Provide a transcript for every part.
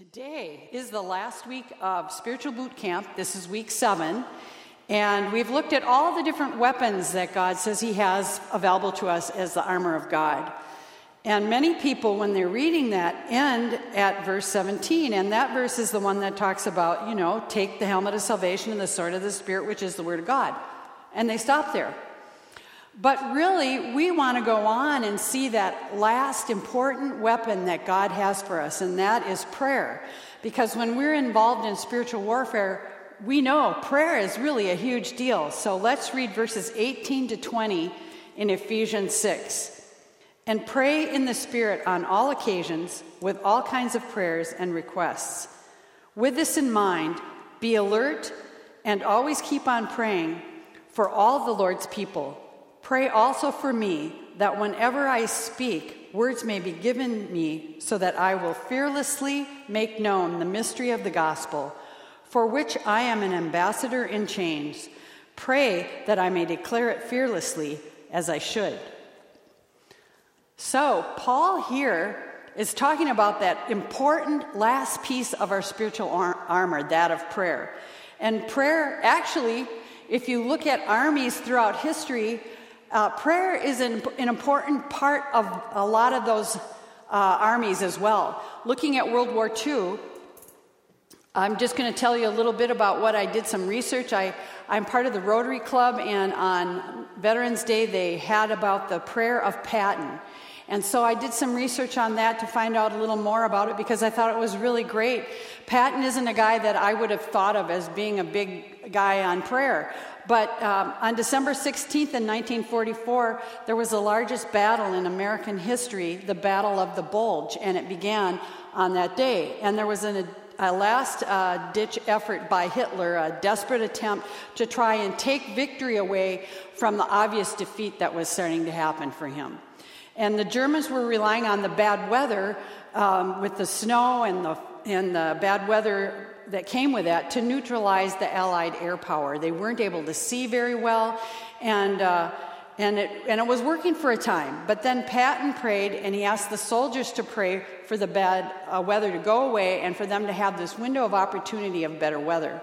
Today is the last week of Spiritual Boot Camp. This is week 7, and we've looked at all the different weapons that God says He has available to us as the armor of God. And many people, when they're reading that, end at verse 17, and that verse is the one that talks about, you know, take the helmet of salvation and the sword of the Spirit, which is the Word of God. And they stop there. But really, we want to go on and see that last important weapon that God has for us, and that is prayer. Because when we're involved in spiritual warfare, we know prayer is really a huge deal. So let's read verses 18 to 20 in Ephesians 6. And pray in the Spirit on all occasions with all kinds of prayers and requests. With this in mind, be alert and always keep on praying for all the Lord's people. Pray also for me, that whenever I speak, words may be given me, so that I will fearlessly make known the mystery of the gospel, for which I am an ambassador in chains. Pray that I may declare it fearlessly, as I should. So, Paul here is talking about that important last piece of our spiritual armor, that of prayer. And prayer, actually, if you look at armies throughout history, prayer is an important part of a lot of those armies as well. Looking at World War II, I'm just going to tell you a little bit about what I did some research. I'm part of the Rotary Club, and on Veterans Day, they had about the prayer of Patton. And so I did some research on that to find out a little more about it, because I thought it was really great. Patton isn't a guy that I would have thought of as being a big guy on prayer. But on December 16th in 1944, there was the largest battle in American history, the Battle of the Bulge, and it began on that day. And there was a last-ditch effort by Hitler, a desperate attempt to try and take victory away from the obvious defeat that was starting to happen for him. And the Germans were relying on the bad weather with the snow and the bad weather that came with that to neutralize the Allied air power. They weren't able to see very well, and it was working for a time. But then Patton prayed, and he asked the soldiers to pray for the bad weather to go away and for them to have this window of opportunity of better weather.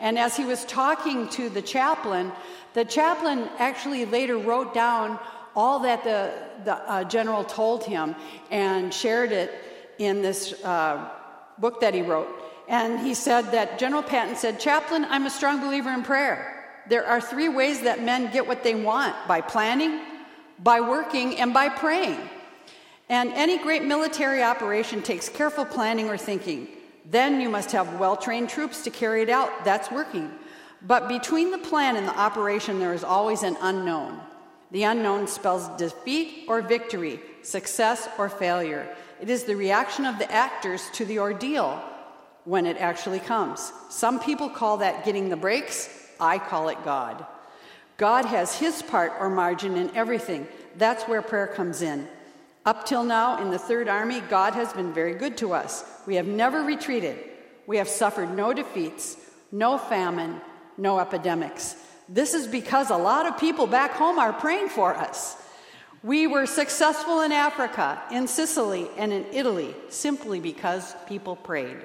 And as he was talking to the chaplain actually later wrote down all that the general told him and shared it in this book that he wrote. And he said that General Patton said, "Chaplain, I'm a strong believer in prayer. There are 3 ways that men get what they want: by planning, by working, and by praying. And any great military operation takes careful planning or thinking. Then you must have well-trained troops to carry it out. That's working. But between the plan and the operation, there is always an unknown. The unknown spells defeat or victory, success or failure. It is the reaction of the actors to the ordeal when it actually comes. Some people call that getting the breaks. I call it God. God has His part or margin in everything. That's where prayer comes in. Up till now, in the Third Army, God has been very good to us. We have never retreated. We have suffered no defeats, no famine, no epidemics. This is because a lot of people back home are praying for us. We were successful in Africa, in Sicily, and in Italy, simply because people prayed."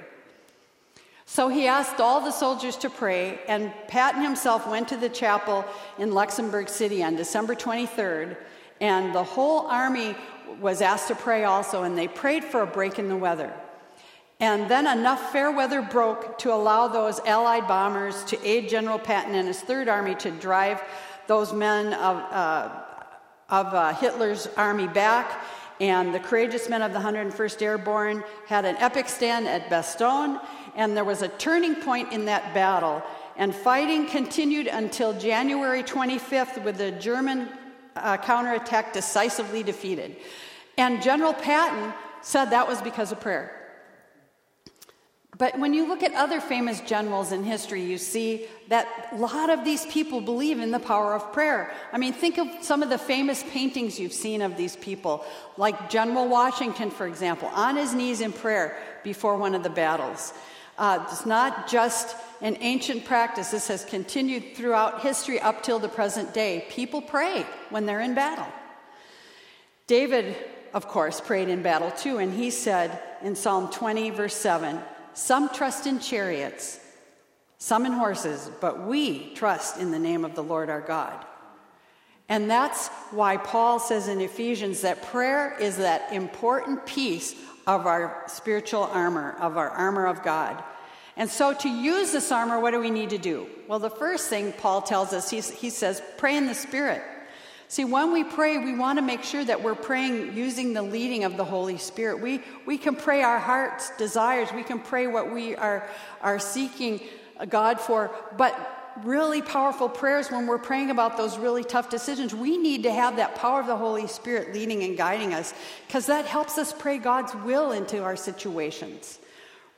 So he asked all the soldiers to pray, and Patton himself went to the chapel in Luxembourg City on December 23rd, and the whole army was asked to pray also, and they prayed for a break in the weather. And then enough fair weather broke to allow those Allied bombers to aid General Patton and his Third Army to drive those men of Hitler's army back. And the courageous men of the 101st Airborne had an epic stand at Bastogne, and there was a turning point in that battle. And fighting continued until January 25th with the German counterattack decisively defeated. And General Patton said that was because of prayer. But when you look at other famous generals in history, you see that a lot of these people believe in the power of prayer. I mean, think of some of the famous paintings you've seen of these people, like General Washington, for example, on his knees in prayer before one of the battles. It's not just an ancient practice. This has continued throughout history up till the present day. People pray when they're in battle. David of course, prayed in battle too, and he said in Psalm 20, verse 7, "Some trust in chariots, some in horses, but we trust in the name of the Lord our God." And that's why Paul says in Ephesians that prayer is that important piece of our spiritual armor, of our armor of God. And so to use this armor, what do we need to do? Well, the first thing Paul tells us, he says, pray in the Spirit. See, when we pray, we want to make sure that we're praying using the leading of the Holy Spirit. We can pray our heart's desires. We can pray what we are seeking God for. But really powerful prayers, when we're praying about those really tough decisions, we need to have that power of the Holy Spirit leading and guiding us, because that helps us pray God's will into our situations.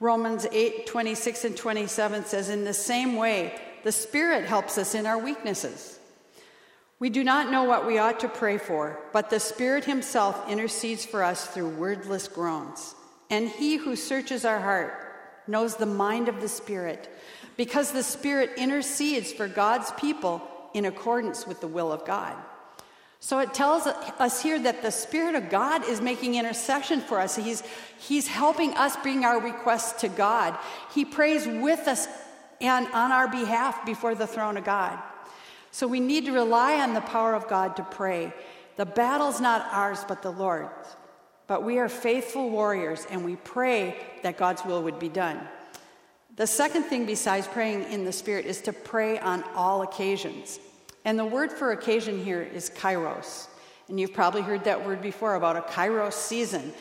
Romans 8, 26 and 27 says, "In the same way, the Spirit helps us in our weaknesses. We do not know what we ought to pray for, but the Spirit himself intercedes for us through wordless groans. And he who searches our heart knows the mind of the Spirit, because the Spirit intercedes for God's people in accordance with the will of God." So it tells us here that the Spirit of God is making intercession for us. He's helping us bring our requests to God. He prays with us and on our behalf before the throne of God. So we need to rely on the power of God to pray. The battle's not ours, but the Lord's. But we are faithful warriors, and we pray that God's will would be done. The second thing besides praying in the Spirit is to pray on all occasions. And the word for occasion here is kairos. And you've probably heard that word before about a kairos season.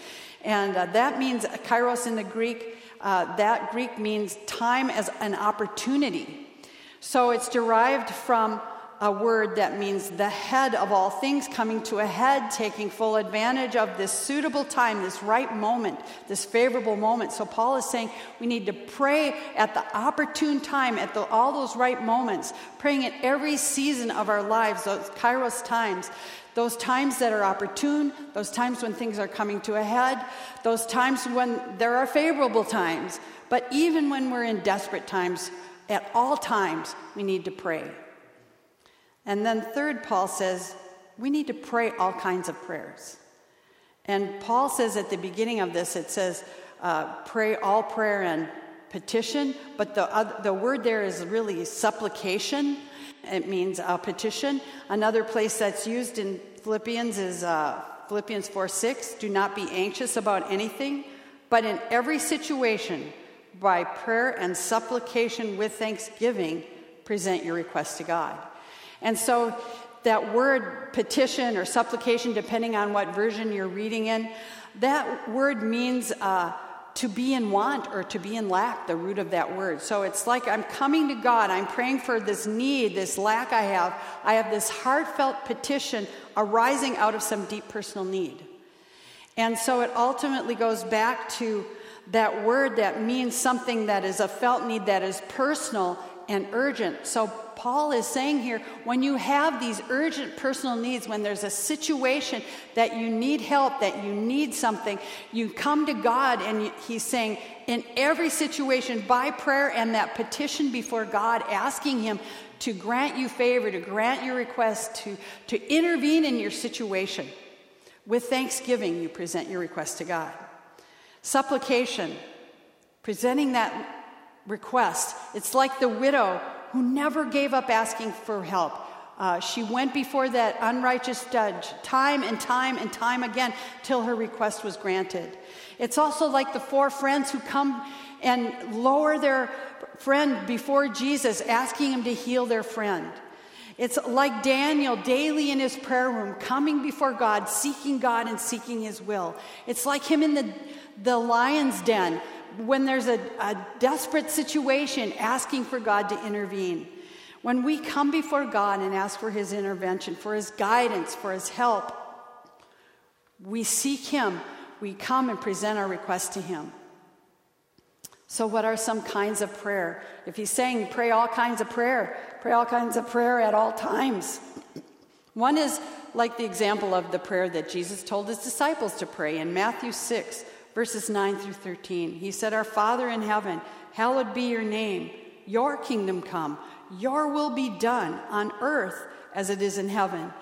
And that means, kairos in the Greek, that Greek means time as an opportunity. So it's derived from a word that means the head of all things coming to a head, taking full advantage of this suitable time, this right moment, this favorable moment. So Paul is saying we need to pray at the opportune time, at all those right moments, praying at every season of our lives, those kairos times, those times that are opportune, those times when things are coming to a head, those times when there are favorable times. But even when we're in desperate times, at all times, we need to pray. And then third, Paul says, we need to pray all kinds of prayers. And Paul says at the beginning of this, it says, pray all prayer and petition, but the word there is really supplication. It means petition. Another place that's used in Philippians is Philippians 4:6, "Do not be anxious about anything, but in every situation, by prayer and supplication with thanksgiving, present your requests to God." And so that word petition or supplication, depending on what version you're reading in, that word means to be in want or to be in lack, the root of that word. So it's like I'm coming to God, I'm praying for this need, this lack I have. I have this heartfelt petition arising out of some deep personal need. And so it ultimately goes back to that word that means something that is a felt need, that is personal and urgent. So Paul is saying here, when you have these urgent personal needs, when there's a situation that you need help, that you need something, you come to God, and he's saying, in every situation, by prayer and that petition before God, asking him to grant you favor, to grant your request, to intervene in your situation. With thanksgiving, you present your request to God. Supplication, presenting that request. It's like the widow who never gave up asking for help. She went before that unrighteous judge time and time and time again till her request was granted. It's also like the four friends who come and lower their friend before Jesus, asking him to heal their friend. It's like Daniel daily in his prayer room, coming before God and seeking his will. It's like him in the lion's den, when there's a desperate situation, asking for God to intervene. When we come before God and ask for his intervention, for his guidance, for his help, we seek him. We come and present our request to him. So what are some kinds of prayer? If he's saying pray all kinds of prayer, pray all kinds of prayer at all times. One is like the example of the prayer that Jesus told his disciples to pray in Matthew 6, verses 9 through 13. He said, "Our Father in heaven, hallowed be your name. Your kingdom come. Your will be done on earth as it is in heaven.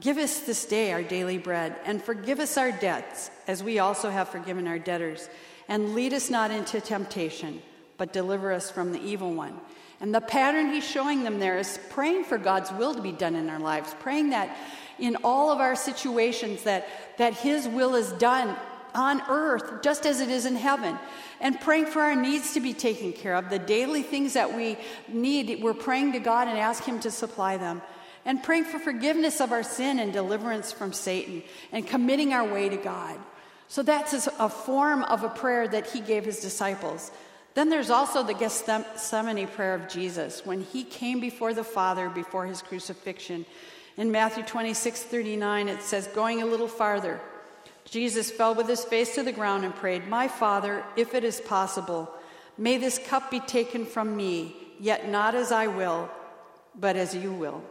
Give us this day our daily bread, and forgive us our debts, as we also have forgiven our debtors. And lead us not into temptation, but deliver us from the evil one. And the pattern he's showing them there is praying for God's will to be done in our lives, praying that in all of our situations that his will is done on earth just as it is in heaven, and praying for our needs to be taken care of, the daily things that we need. We're praying to God and ask him to supply them, and praying for forgiveness of our sin and deliverance from Satan, and committing our way to God. So that's a form of a prayer that he gave his disciples. Then there's also the Gethsemane prayer of Jesus, when he came before the Father before his crucifixion. In Matthew 26:39, it says, "Going a little farther, Jesus fell with his face to the ground and prayed, 'My Father, if it is possible, may this cup be taken from me, yet not as I will, but as you will.'"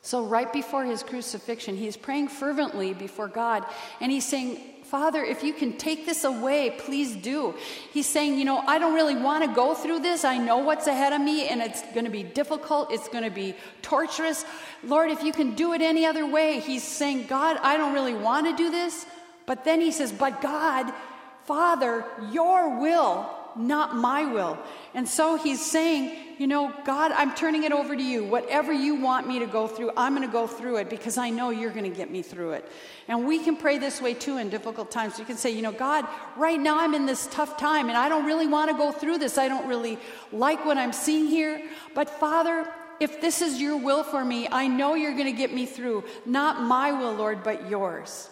So right before his crucifixion, he's praying fervently before God, and he's saying, "Father, if you can take this away, please do." He's saying, I don't really want to go through this. I know what's ahead of me, and it's going to be difficult. It's going to be torturous. Lord, if you can do it any other way. He's saying, God, I don't really want to do this. But then he says, but God, Father, your will, not my will. And so he's saying, God, I'm turning it over to you. Whatever you want me to go through, I'm going to go through it, because I know you're going to get me through it. And we can pray this way too in difficult times. You can say, God, right now I'm in this tough time, and I don't really want to go through this. I don't really like what I'm seeing here. But Father, if this is your will for me, I know you're going to get me through. Not my will, Lord, but yours.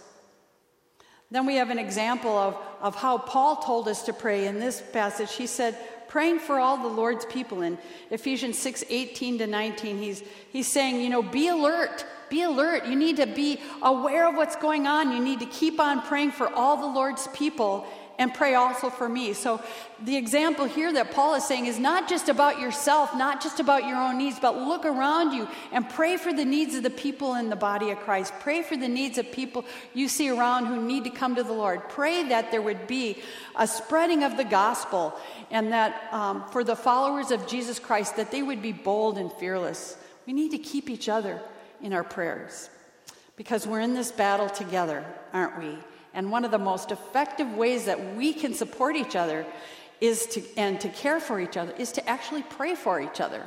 Then we have an example of how Paul told us to pray in this passage. He said, praying for all the Lord's people in Ephesians 6:18-19. He's saying, be alert, be alert. You need to be aware of what's going on. You need to keep on praying for all the Lord's people, and pray also for me. So the example here that Paul is saying is not just about yourself, not just about your own needs, but look around you and pray for the needs of the people in the body of Christ. Pray for the needs of people you see around who need to come to the Lord. Pray that there would be a spreading of the gospel, and that for the followers of Jesus Christ, that they would be bold and fearless. We need to keep each other in our prayers, because we're in this battle together, aren't we? And one of the most effective ways that we can support each other and to care for each other is to actually pray for each other.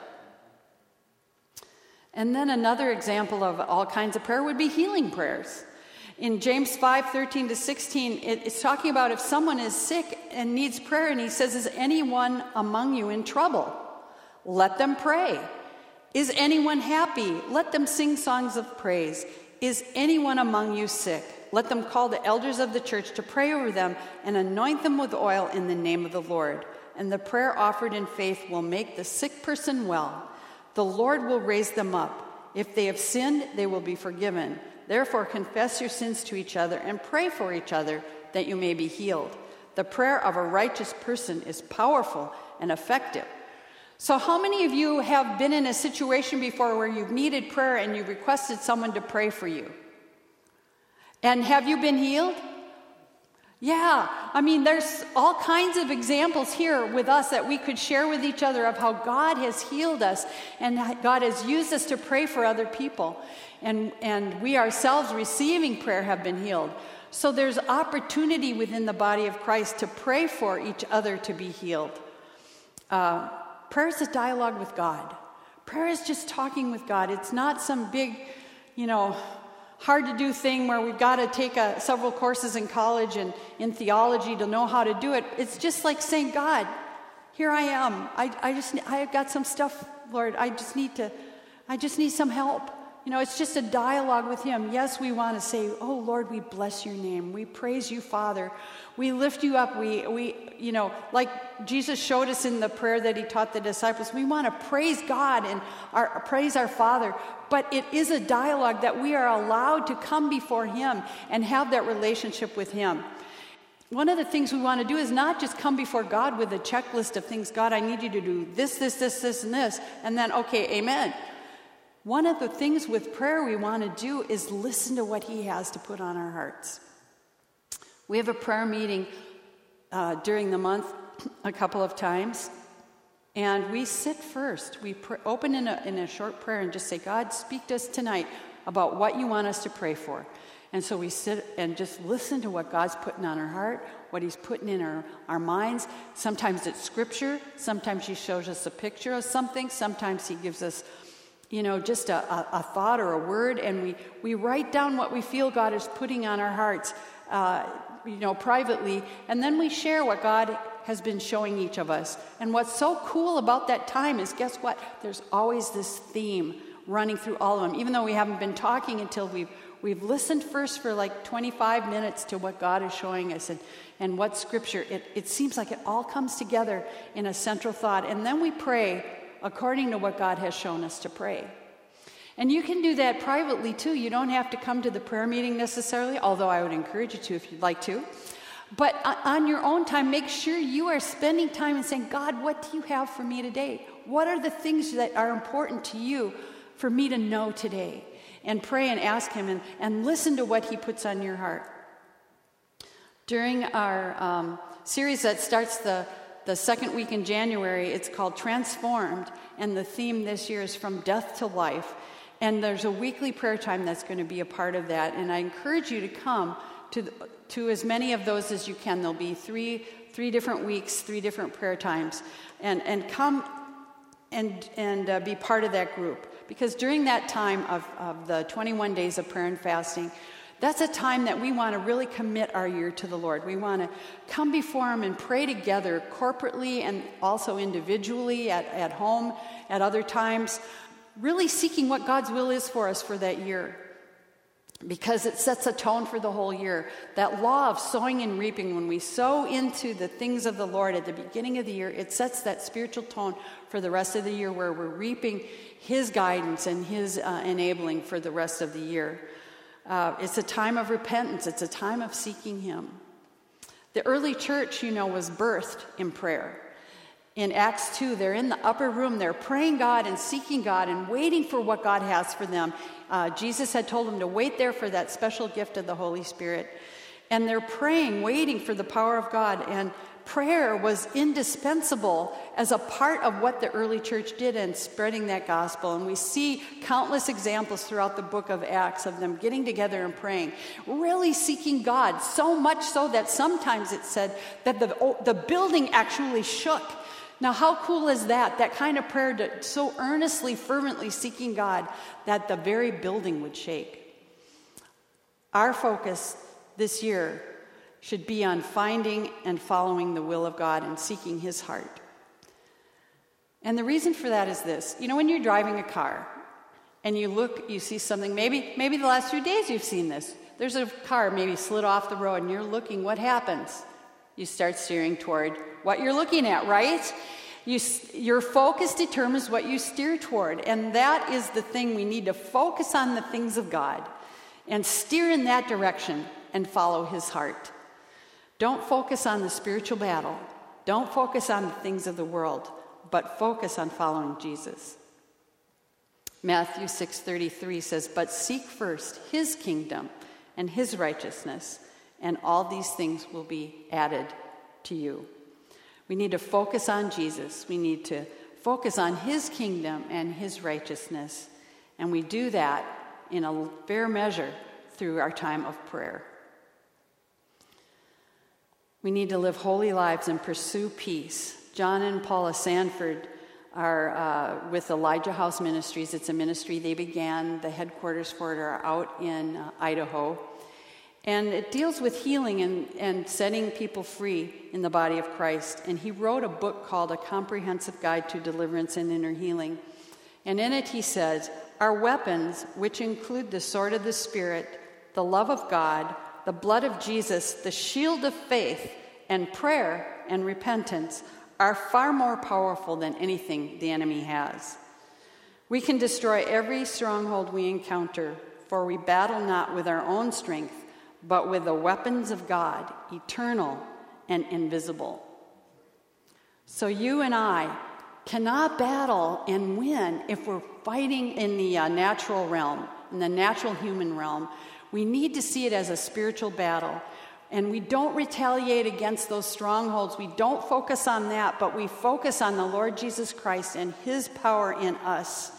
And then another example of all kinds of prayer would be healing prayers. In James 5:13-16, it's talking about if someone is sick and needs prayer, and he says, "Is anyone among you in trouble? Let them pray. Is anyone happy? Let them sing songs of praise. Is anyone among you sick? Let them call the elders of the church to pray over them and anoint them with oil in the name of the Lord. And the prayer offered in faith will make the sick person well. The Lord will raise them up. If they have sinned, they will be forgiven. Therefore, confess your sins to each other and pray for each other that you may be healed. The prayer of a righteous person is powerful and effective." So how many of you have been in a situation before where you've needed prayer and you requested someone to pray for you? And have you been healed? Yeah, there's all kinds of examples here with us that we could share with each other of how God has healed us, and God has used us to pray for other people. And we ourselves receiving prayer have been healed. So there's opportunity within the body of Christ to pray for each other to be healed. Prayer is a dialogue with God. Prayer is just talking with God. It's not some big, hard-to-do thing where we've got to take several courses in college and in theology to know how to do it. It's just like saying, God, here I am. I've got some stuff, Lord. I just need some help. It's just a dialogue with him. Yes, we want to say, oh, Lord, we bless your name. We praise you, Father. We lift you up. We like Jesus showed us in the prayer that he taught the disciples, we want to praise God and praise our Father. But it is a dialogue that we are allowed to come before him and have that relationship with him. One of the things we want to do is not just come before God with a checklist of things. God, I need you to do this, this, this, this, and this. And then, okay, amen. One of the things with prayer we want to do is listen to what he has to put on our hearts. We have a prayer meeting during the month a couple of times, and we sit first. We open in a short prayer and just say, God, speak to us tonight about what you want us to pray for. And so we sit and just listen to what God's putting on our heart, what he's putting in our minds. Sometimes it's scripture. Sometimes he shows us a picture of something. Sometimes he gives us, you know, just a thought or a word. And we write down what we feel God is putting on our hearts, you know, privately. And then we share what God has been showing each of us. And what's so cool about that time is, guess what? There's always this theme running through all of them. Even though we haven't been talking until we've listened first for like 25 minutes to what God is showing us and what scripture. It seems like it all comes together in a central thought. And then we pray according to what God has shown us to pray. And you can do that privately too. You don't have to come to the prayer meeting necessarily, although I would encourage you to if you'd like to. But on your own time, make sure you are spending time and saying, God, what do you have for me today? What are the things that are important to you for me to know today? And pray and ask him and listen to what he puts on your heart. During our series that starts the second week in January, it's called Transformed, and the theme this year is From Death to Life. And there's a weekly prayer time that's going to be a part of that, and I encourage you to come to as many of those as you can. There'll be three different weeks, three different prayer times, and come and be part of that group. Because during that time of the 21 days of prayer and fasting, that's a time that we want to really commit our year to the Lord. We want to come before him and pray together corporately and also individually at home at other times, really seeking what God's will is for us for that year, because it sets a tone for the whole year. That law of sowing and reaping, when we sow into the things of the Lord at the beginning of the year, it sets that spiritual tone for the rest of the year, where we're reaping his guidance and his enabling for the rest of the year. It's a time of repentance. It's a time of seeking him. The early church, you know, was birthed in prayer. In Acts 2, they're in the upper room. They're praying God and seeking God and waiting for what God has for them. Jesus had told them to wait there for that special gift of the Holy Spirit. And they're praying, waiting for the power of God. And prayer was indispensable as a part of what the early church did in spreading that gospel. And we see countless examples throughout the book of Acts of them getting together and praying, really seeking God, so much so that sometimes it said that the building actually shook. Now, how cool is that? That kind of prayer, to so earnestly, fervently seeking God that the very building would shake. Our focus this year should be on finding and following the will of God and seeking his heart. And the reason for that is this. You know, when you're driving a car and you see something, maybe the last few days you've seen this. There's a car maybe slid off the road and you're looking, what happens? You start steering toward what you're looking at, right? Your focus determines what you steer toward. And that is the thing. We need to focus on the things of God and steer in that direction and follow his heart. Don't focus on the spiritual battle. Don't focus on the things of the world, but focus on following Jesus. Matthew 6:33 says, "But seek first his kingdom and his righteousness, and all these things will be added to you." We need to focus on Jesus. We need to focus on his kingdom and his righteousness. And we do that in a fair measure through our time of prayer. We need to live holy lives and pursue peace. John and Paula Sanford are with Elijah House Ministries. It's a ministry they began. The headquarters for it are out in Idaho. And it deals with healing and setting people free in the body of Christ. And he wrote a book called A Comprehensive Guide to Deliverance and Inner Healing. And in it he says, "Our weapons, which include the sword of the Spirit, the love of God, the blood of Jesus, the shield of faith, and prayer and repentance, are far more powerful than anything the enemy has. We can destroy every stronghold we encounter, for we battle not with our own strength, but with the weapons of God, eternal and invisible." So you and I cannot battle and win if we're fighting in the natural realm, in the natural human realm. We need to see it as a spiritual battle. And we don't retaliate against those strongholds. We don't focus on that, but we focus on the Lord Jesus Christ and his power in us,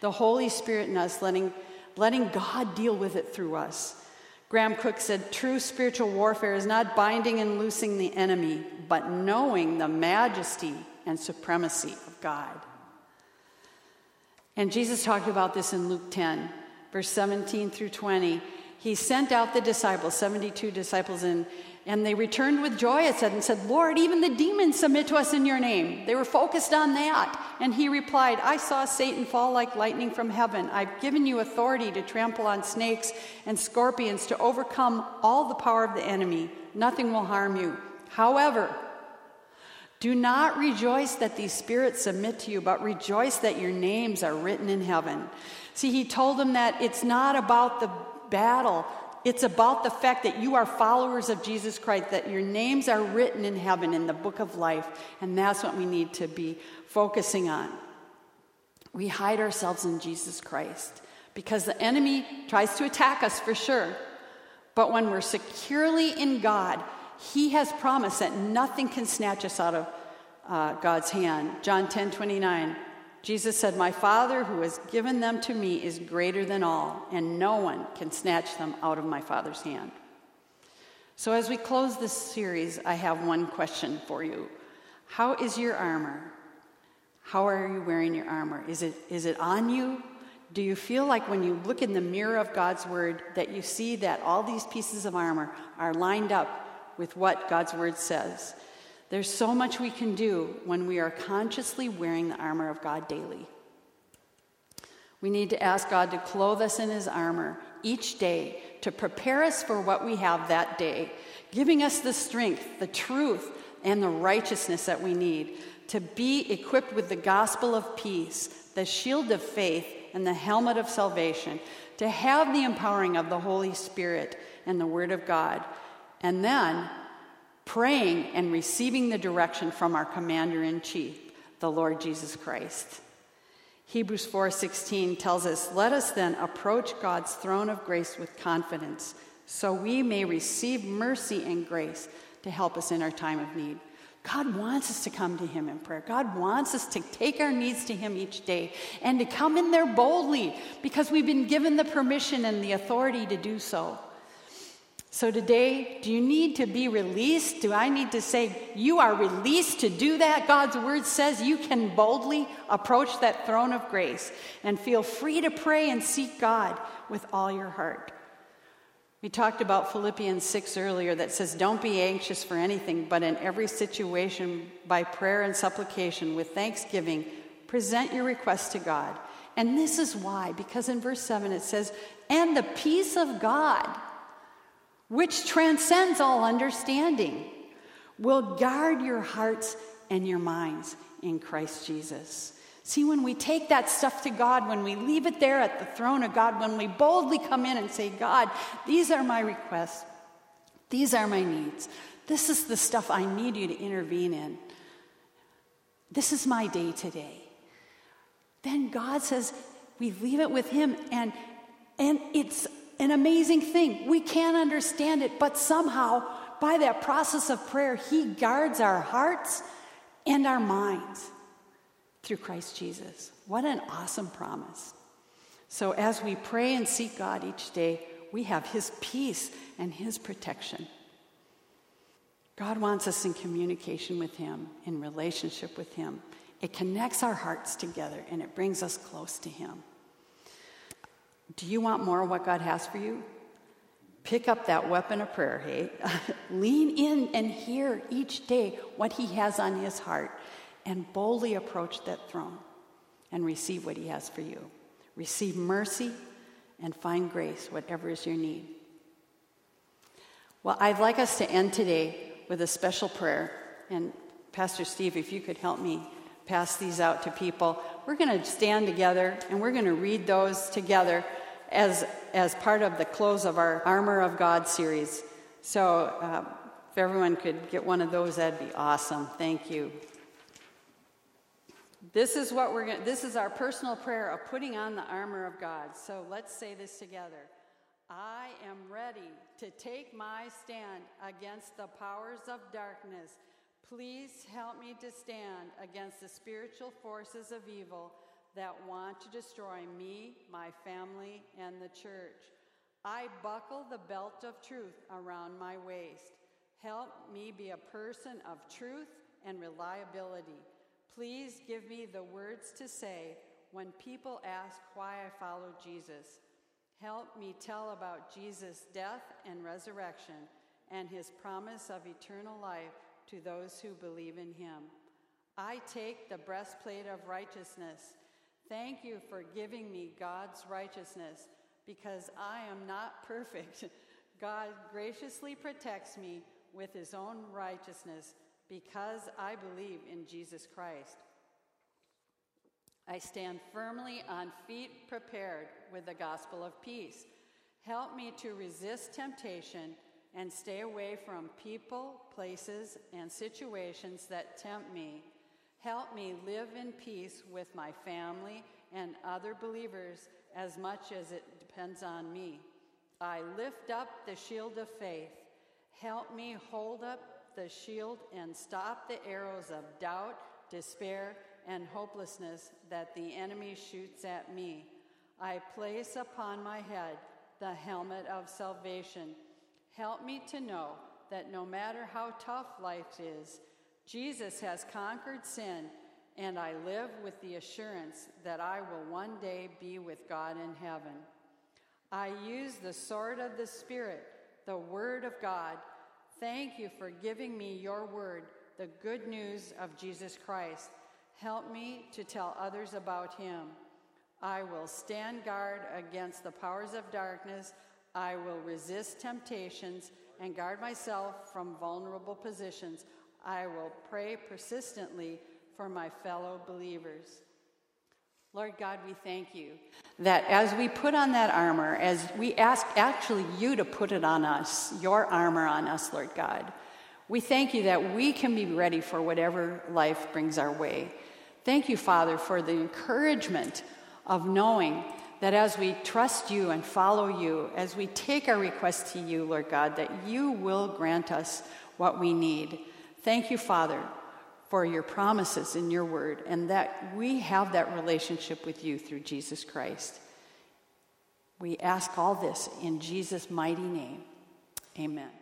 the Holy Spirit in us, letting letting God deal with it through us. Graham Cook said, true spiritual warfare is not binding and loosing the enemy, but knowing the majesty and supremacy of God. And Jesus talked about this in Luke 10, verse 17 through 20. He sent out the disciples, 72 disciples, and they returned with joy, it said, and said, Lord, even the demons submit to us in your name. They were focused on that. And he replied, I saw Satan fall like lightning from heaven. I've given you authority to trample on snakes and scorpions, to overcome all the power of the enemy. Nothing will harm you. However, do not rejoice that these spirits submit to you, but rejoice that your names are written in heaven. See, he told them that it's not about the battle. It's about the fact that you are followers of Jesus Christ, that your names are written in heaven in the book of life. And that's what we need to be focusing on. We hide ourselves in Jesus Christ because the enemy tries to attack us for sure. But when we're securely in God, he has promised that nothing can snatch us out of God's hand. John 10:29, Jesus said, my Father who has given them to me is greater than all, and no one can snatch them out of my Father's hand. So as we close this series, I have one question for you. How is your armor? How are you wearing your armor? Is it on you? Do you feel like when you look in the mirror of God's word that you see that all these pieces of armor are lined up with what God's word says? There's so much we can do when we are consciously wearing the armor of God daily. We need to ask God to clothe us in his armor each day to prepare us for what we have that day, giving us the strength, the truth, and the righteousness that we need to be equipped with the gospel of peace, the shield of faith, and the helmet of salvation, to have the empowering of the Holy Spirit and the word of God, and then praying and receiving the direction from our Commander-in-Chief, the Lord Jesus Christ. Hebrews 4:16 tells us, let us then approach God's throne of grace with confidence, so we may receive mercy and grace to help us in our time of need. God wants us to come to him in prayer. God wants us to take our needs to him each day and to come in there boldly because we've been given the permission and the authority to do so. So today, do you need to be released? Do I need to say, you are released to do that? God's word says you can boldly approach that throne of grace and feel free to pray and seek God with all your heart. We talked about Philippians 6 earlier that says, don't be anxious for anything, but in every situation, by prayer and supplication, with thanksgiving, present your requests to God. And this is why, because in verse 7 it says, and the peace of God, which transcends all understanding, will guard your hearts and your minds in Christ Jesus. See, when we take that stuff to God, when we leave it there at the throne of God, when we boldly come in and say, God, these are my requests, these are my needs, this is the stuff I need you to intervene in, this is my day today, then God says, we leave it with him, and it's an amazing thing. We can't understand it, but somehow, by that process of prayer, he guards our hearts and our minds through Christ Jesus. What an awesome promise. So as we pray and seek God each day, we have his peace and his protection. God wants us in communication with him, in relationship with him. It connects our hearts together, and it brings us close to him. Do you want more of what God has for you? Pick up that weapon of prayer, hey? Lean in and hear each day what he has on his heart and boldly approach that throne and receive what he has for you. Receive mercy and find grace, whatever is your need. Well, I'd like us to end today with a special prayer. And Pastor Steve, if you could help me pass these out to people. We're going to stand together and we're going to read those together as part of the close of our Armor of God series. So if everyone could get one of those, that'd be awesome. Thank you. This is our personal prayer of putting on the armor of God. So let's say this together. I am ready to take my stand against the powers of darkness. Please help me to stand against the spiritual forces of evil that want to destroy me, my family, and the church. I buckle the belt of truth around my waist. Help me be a person of truth and reliability. Please give me the words to say when people ask why I follow Jesus. Help me tell about Jesus' death and resurrection and his promise of eternal life to those who believe in him. I take the breastplate of righteousness. Thank you for giving me God's righteousness, because I am not perfect. God graciously protects me with his own righteousness because I believe in Jesus Christ. I stand firmly on feet prepared with the gospel of peace. Help me to resist temptation and stay away from people, places, and situations that tempt me. Help me live in peace with my family and other believers as much as it depends on me. I lift up the shield of faith. Help me hold up the shield and stop the arrows of doubt, despair, and hopelessness that the enemy shoots at me. I place upon my head the helmet of salvation. Help me to know that no matter how tough life is, Jesus has conquered sin, and I live with the assurance that I will one day be with God in heaven. I use the sword of the Spirit, the Word of God. Thank you for giving me your Word, the good news of Jesus Christ. Help me to tell others about him. I will stand guard against the powers of darkness. I will resist temptations and guard myself from vulnerable positions. I will pray persistently for my fellow believers. Lord God, we thank you that as we put on that armor, as we ask actually you to put it on us, your armor on us, Lord God, we thank you that we can be ready for whatever life brings our way. Thank you, Father, for the encouragement of knowing that as we trust you and follow you, as we take our requests to you, Lord God, that you will grant us what we need. Thank you, Father, for your promises in your word, and that we have that relationship with you through Jesus Christ. We ask all this in Jesus' mighty name. Amen.